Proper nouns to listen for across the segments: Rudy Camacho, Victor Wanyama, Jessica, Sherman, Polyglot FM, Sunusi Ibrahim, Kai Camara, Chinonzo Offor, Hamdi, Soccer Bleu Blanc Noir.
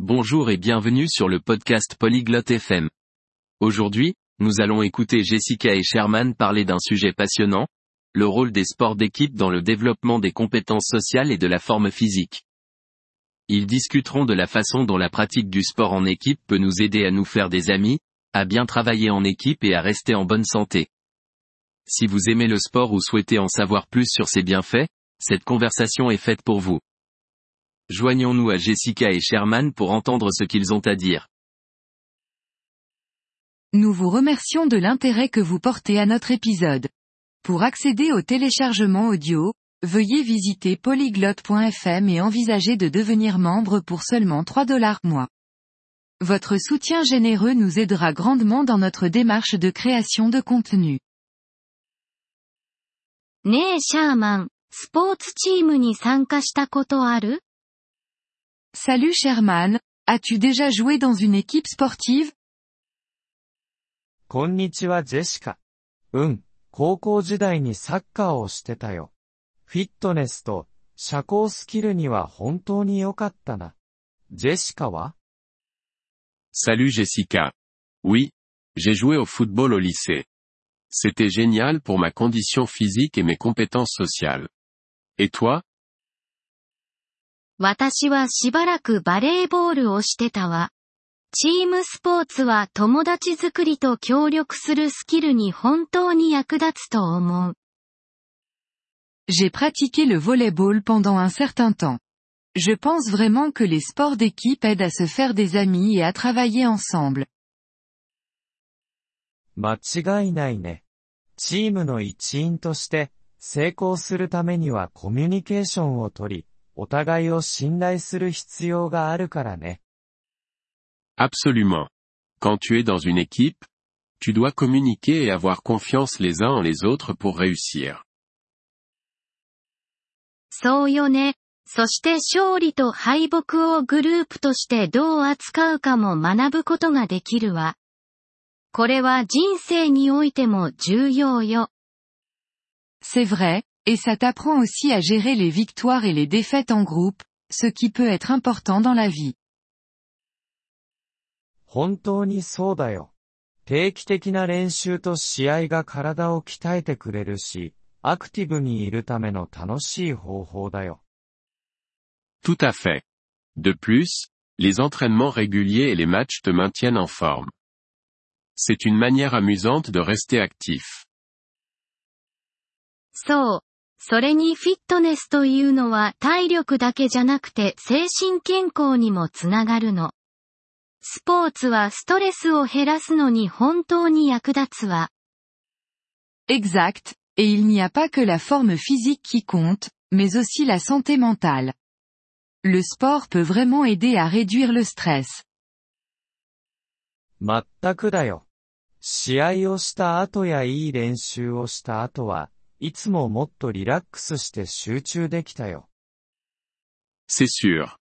Bonjour et bienvenue sur le podcast Polyglot FM. Aujourd'hui, nous allons écouter Jessica et Sherman parler d'un sujet passionnant, le rôle des sports d'équipe dans le développement des compétences sociales et de la forme physique. Ils discuteront de la façon dont la pratique du sport en équipe peut nous aider à nous faire des amis, à bien travailler en équipe et à rester en bonne santé. Si vous aimez le sport ou souhaitez en savoir plus sur ses bienfaits, cette conversation est faite pour vous. Joignons-nous à Jessica et Sherman pour entendre ce qu'ils ont à dire. Nous vous remercions de l'intérêt que vous portez à notre épisode. Pour accéder au téléchargement audio, veuillez visiter polyglot.fm et envisager de devenir membre pour seulement $3 mois. Votre soutien généreux nous aidera grandement dans notre démarche de création de contenu. Nee Sherman, sports team ni sanka shita koto aru? Salut Sherman, as-tu déjà joué dans une équipe sportive? Konnichiwa Jessica. Koukou jidai ni sakka o shite ta yo. Fitness to shakou skill ni wa hontou ni yokatta na. Jessica wa? Salut Jessica. Oui, j'ai joué au football au lycée. C'était génial pour ma condition physique et mes compétences sociales. Et toi? 私はしばらくバレーボールをしてたわ。チームスポーツは友達作りと協力するスキルに本当に役立つと思う。J'ai pratiqué le volleyball pendant un certain temps. Je pense vraiment que les sports d'équipe aident à se faire des amis et à travailler ensemble. 間違いないね。チームの一員として成功するためにはコミュニケーションを取り、Absolument. Quand tu es dans une équipe, tu dois communiquer et avoir confiance les uns en les autres pour réussir. C'est vrai. Et ça t'apprend aussi à gérer les victoires et les défaites en groupe, ce qui peut être important dans la vie. Tout à fait. De plus, les entraînements réguliers et les matchs te maintiennent en forme. C'est une manière amusante de rester actif. そう。それにフィットネスというのは体力だけじゃなくて精神健康にもつながるの。スポーツはストレスを減らすのに本当に役立つわ。Exact, et il n'y a pas que la forme physique qui compte, mais aussi la santé mentale. Le sport peut vraiment aider à réduire le stress. 全くだよ。試合をした後やいい練習をした後は、C'est sûr.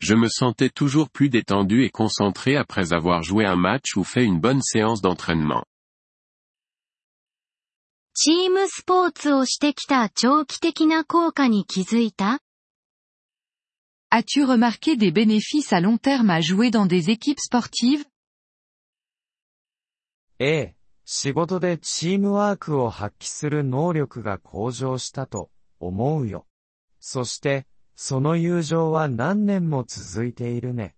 Je me sentais toujours plus détendu et concentré après avoir joué un match ou fait une bonne séance d'entraînement. As-tu remarqué des bénéfices à long terme à jouer dans des équipes sportives? Eh. 仕事でチームワークを発揮する能力が向上したと思うよ。そして、その友情は何年も続いているね。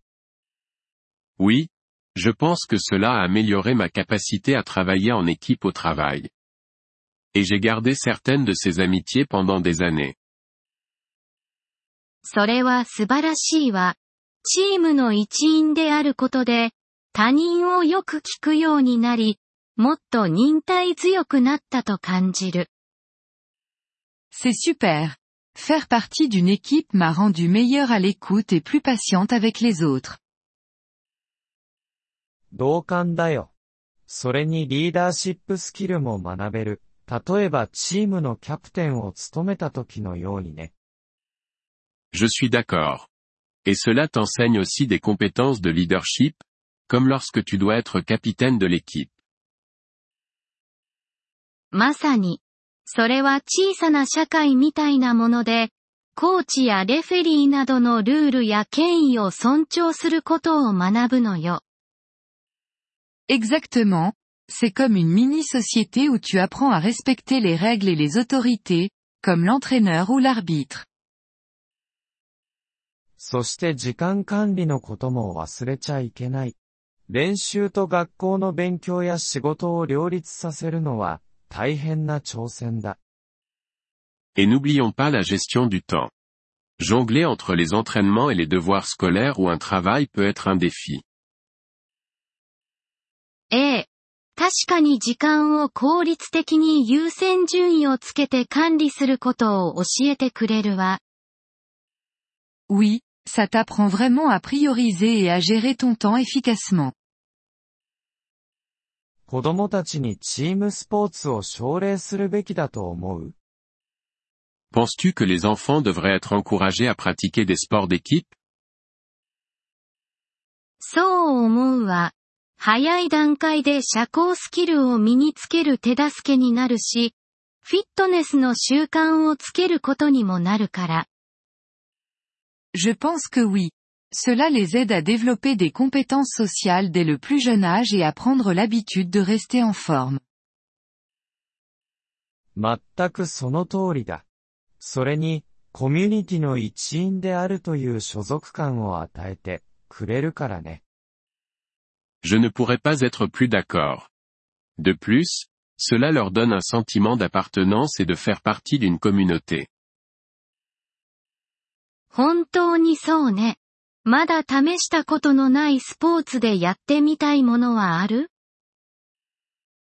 Oui, je pense que cela a amélioré ma capacité à travailler en équipe au travail. Et j'ai gardé certaines de ces amitiés pendant des années. それは素晴らしいわ。チームの一員であることで、他人をよく聞くようになり、C'est super. Faire partie d'une équipe m'a rendu meilleure à l'écoute et plus patiente avec les autres. Je suis d'accord. Et cela t'enseigne aussi des compétences de leadership, comme lorsque tu dois être capitaine de l'équipe. まさに、それは小さな社会みたいなもので、コーチやレフェリーなどのルールや権威を尊重することを学ぶのよ。Exactement, c'est comme une mini-société où tu apprends à respecter les règles et les autorités, comme l'entraîneur ou l'arbitre. そして時間管理のことも忘れちゃいけない。練習と学校の勉強や仕事を両立させるのは大変な挑戦だ。Et n'oublions pas la gestion du temps. Jongler entre les entraînements et les devoirs scolaires ou un travail peut être un défi. ええ、確かに時間を効率的に優先順位をつけて管理することを教えてくれるわ。Oui, ça t'apprend vraiment à prioriser et à gérer ton temps efficacement. 子供たちにチームスポーツを奨励するべきだと思う。Penses-tu que les enfants devraient être encouragés à pratiquer des sports d'équipe? そう思うわ。早い段階で社交スキルを身につける手助けになるし、フィットネスの習慣をつけることにもなるから。Je pense que oui. Cela les aide à développer des compétences sociales dès le plus jeune âge et à prendre l'habitude de rester en forme. 全くその通りだ。それに、コミュニティの一員であるという所属感を与えてくれるからね。Je ne pourrais pas être plus d'accord. De plus, cela leur donne un sentiment d'appartenance et de faire partie d'une communauté. 本当にそうね。まだ試したことのないスポーツでやってみたいものはある?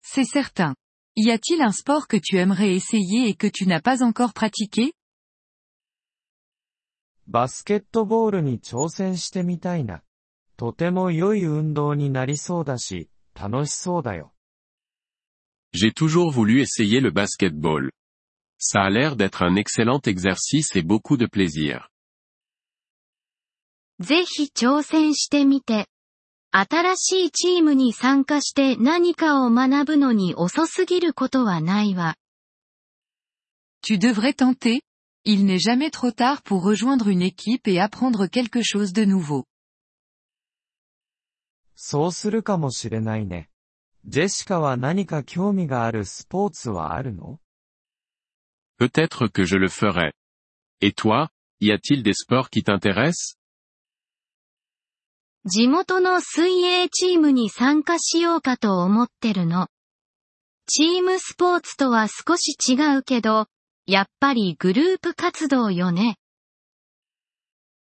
C'est certain. Y a-t-il un sport que tu aimerais essayer et que tu n'as pas encore pratiqué? バスケットボールに挑戦してみたいな。とても良い運動になりそうだし、楽しそうだよ。J'ai toujours voulu essayer le basketball. Ça a l'air d'être un excellent exercice et beaucoup de plaisir. ぜひ挑戦してみて。新しいチームに参加して何かを学ぶのに遅すぎることはないわ。Tu devrais tenter. Il n'est jamais trop tard pour rejoindre une équipe et apprendre quelque chose de nouveau.そうするかもしれないね。ジェシカは何か興味があるスポーツはあるの? Peut-être que je le ferai. Et toi, y a-t-il des sports qui t'intéressent? 地元の水泳チームに参加しようかと思ってるの。チームスポーツとは少し違うけど、やっぱりグループ活動よね。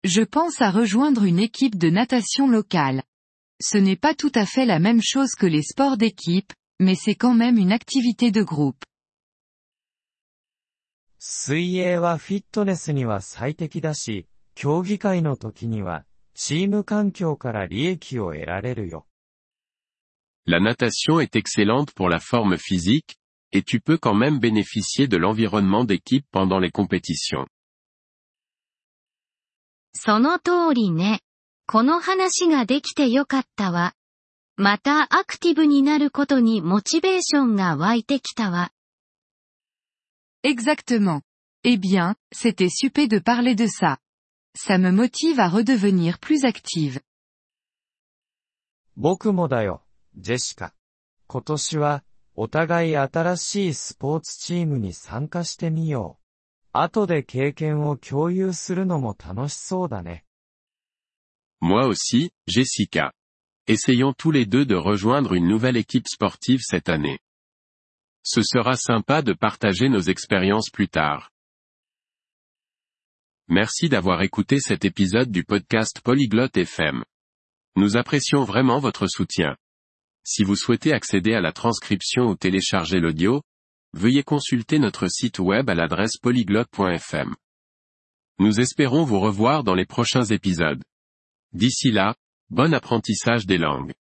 Je pense à rejoindre une équipe de natation locale.Ce n'est pas tout à fait la même chose que les sports d'équipe, mais c'est quand même une activité de groupe. 水泳はフィットネスには最適だし、競技会の時にはチーム環境から利益を得られるよ。La natation est excellente pour la forme physique, et tu peux quand même bénéficier de l'environnement d'équipe pendant les compétitions. その通りね。この話ができてよかったわ。またアクティブになることにモチベーションが湧いてきたわ。Exactement. Eh bien, c'était super de parler de ça. Ça me motive à redevenir plus active. 僕もだよ、ジェシカ。今年は、お互い新しいスポーツチームに参加してみよう。後で経験を共有するのも楽しそうだね。Moi aussi, Jessica. Essayons tous les deux de rejoindre une nouvelle équipe sportive cette année. Ce sera sympa de partager nos expériences plus tard. Merci d'avoir écouté cet épisode du podcast Polyglot FM. Nous apprécions vraiment votre soutien. Si vous souhaitez accéder à la transcription ou télécharger l'audio, veuillez consulter notre site web à l'adresse polyglot.fm. Nous espérons vous revoir dans les prochains épisodes. D'ici là, bon apprentissage des langues.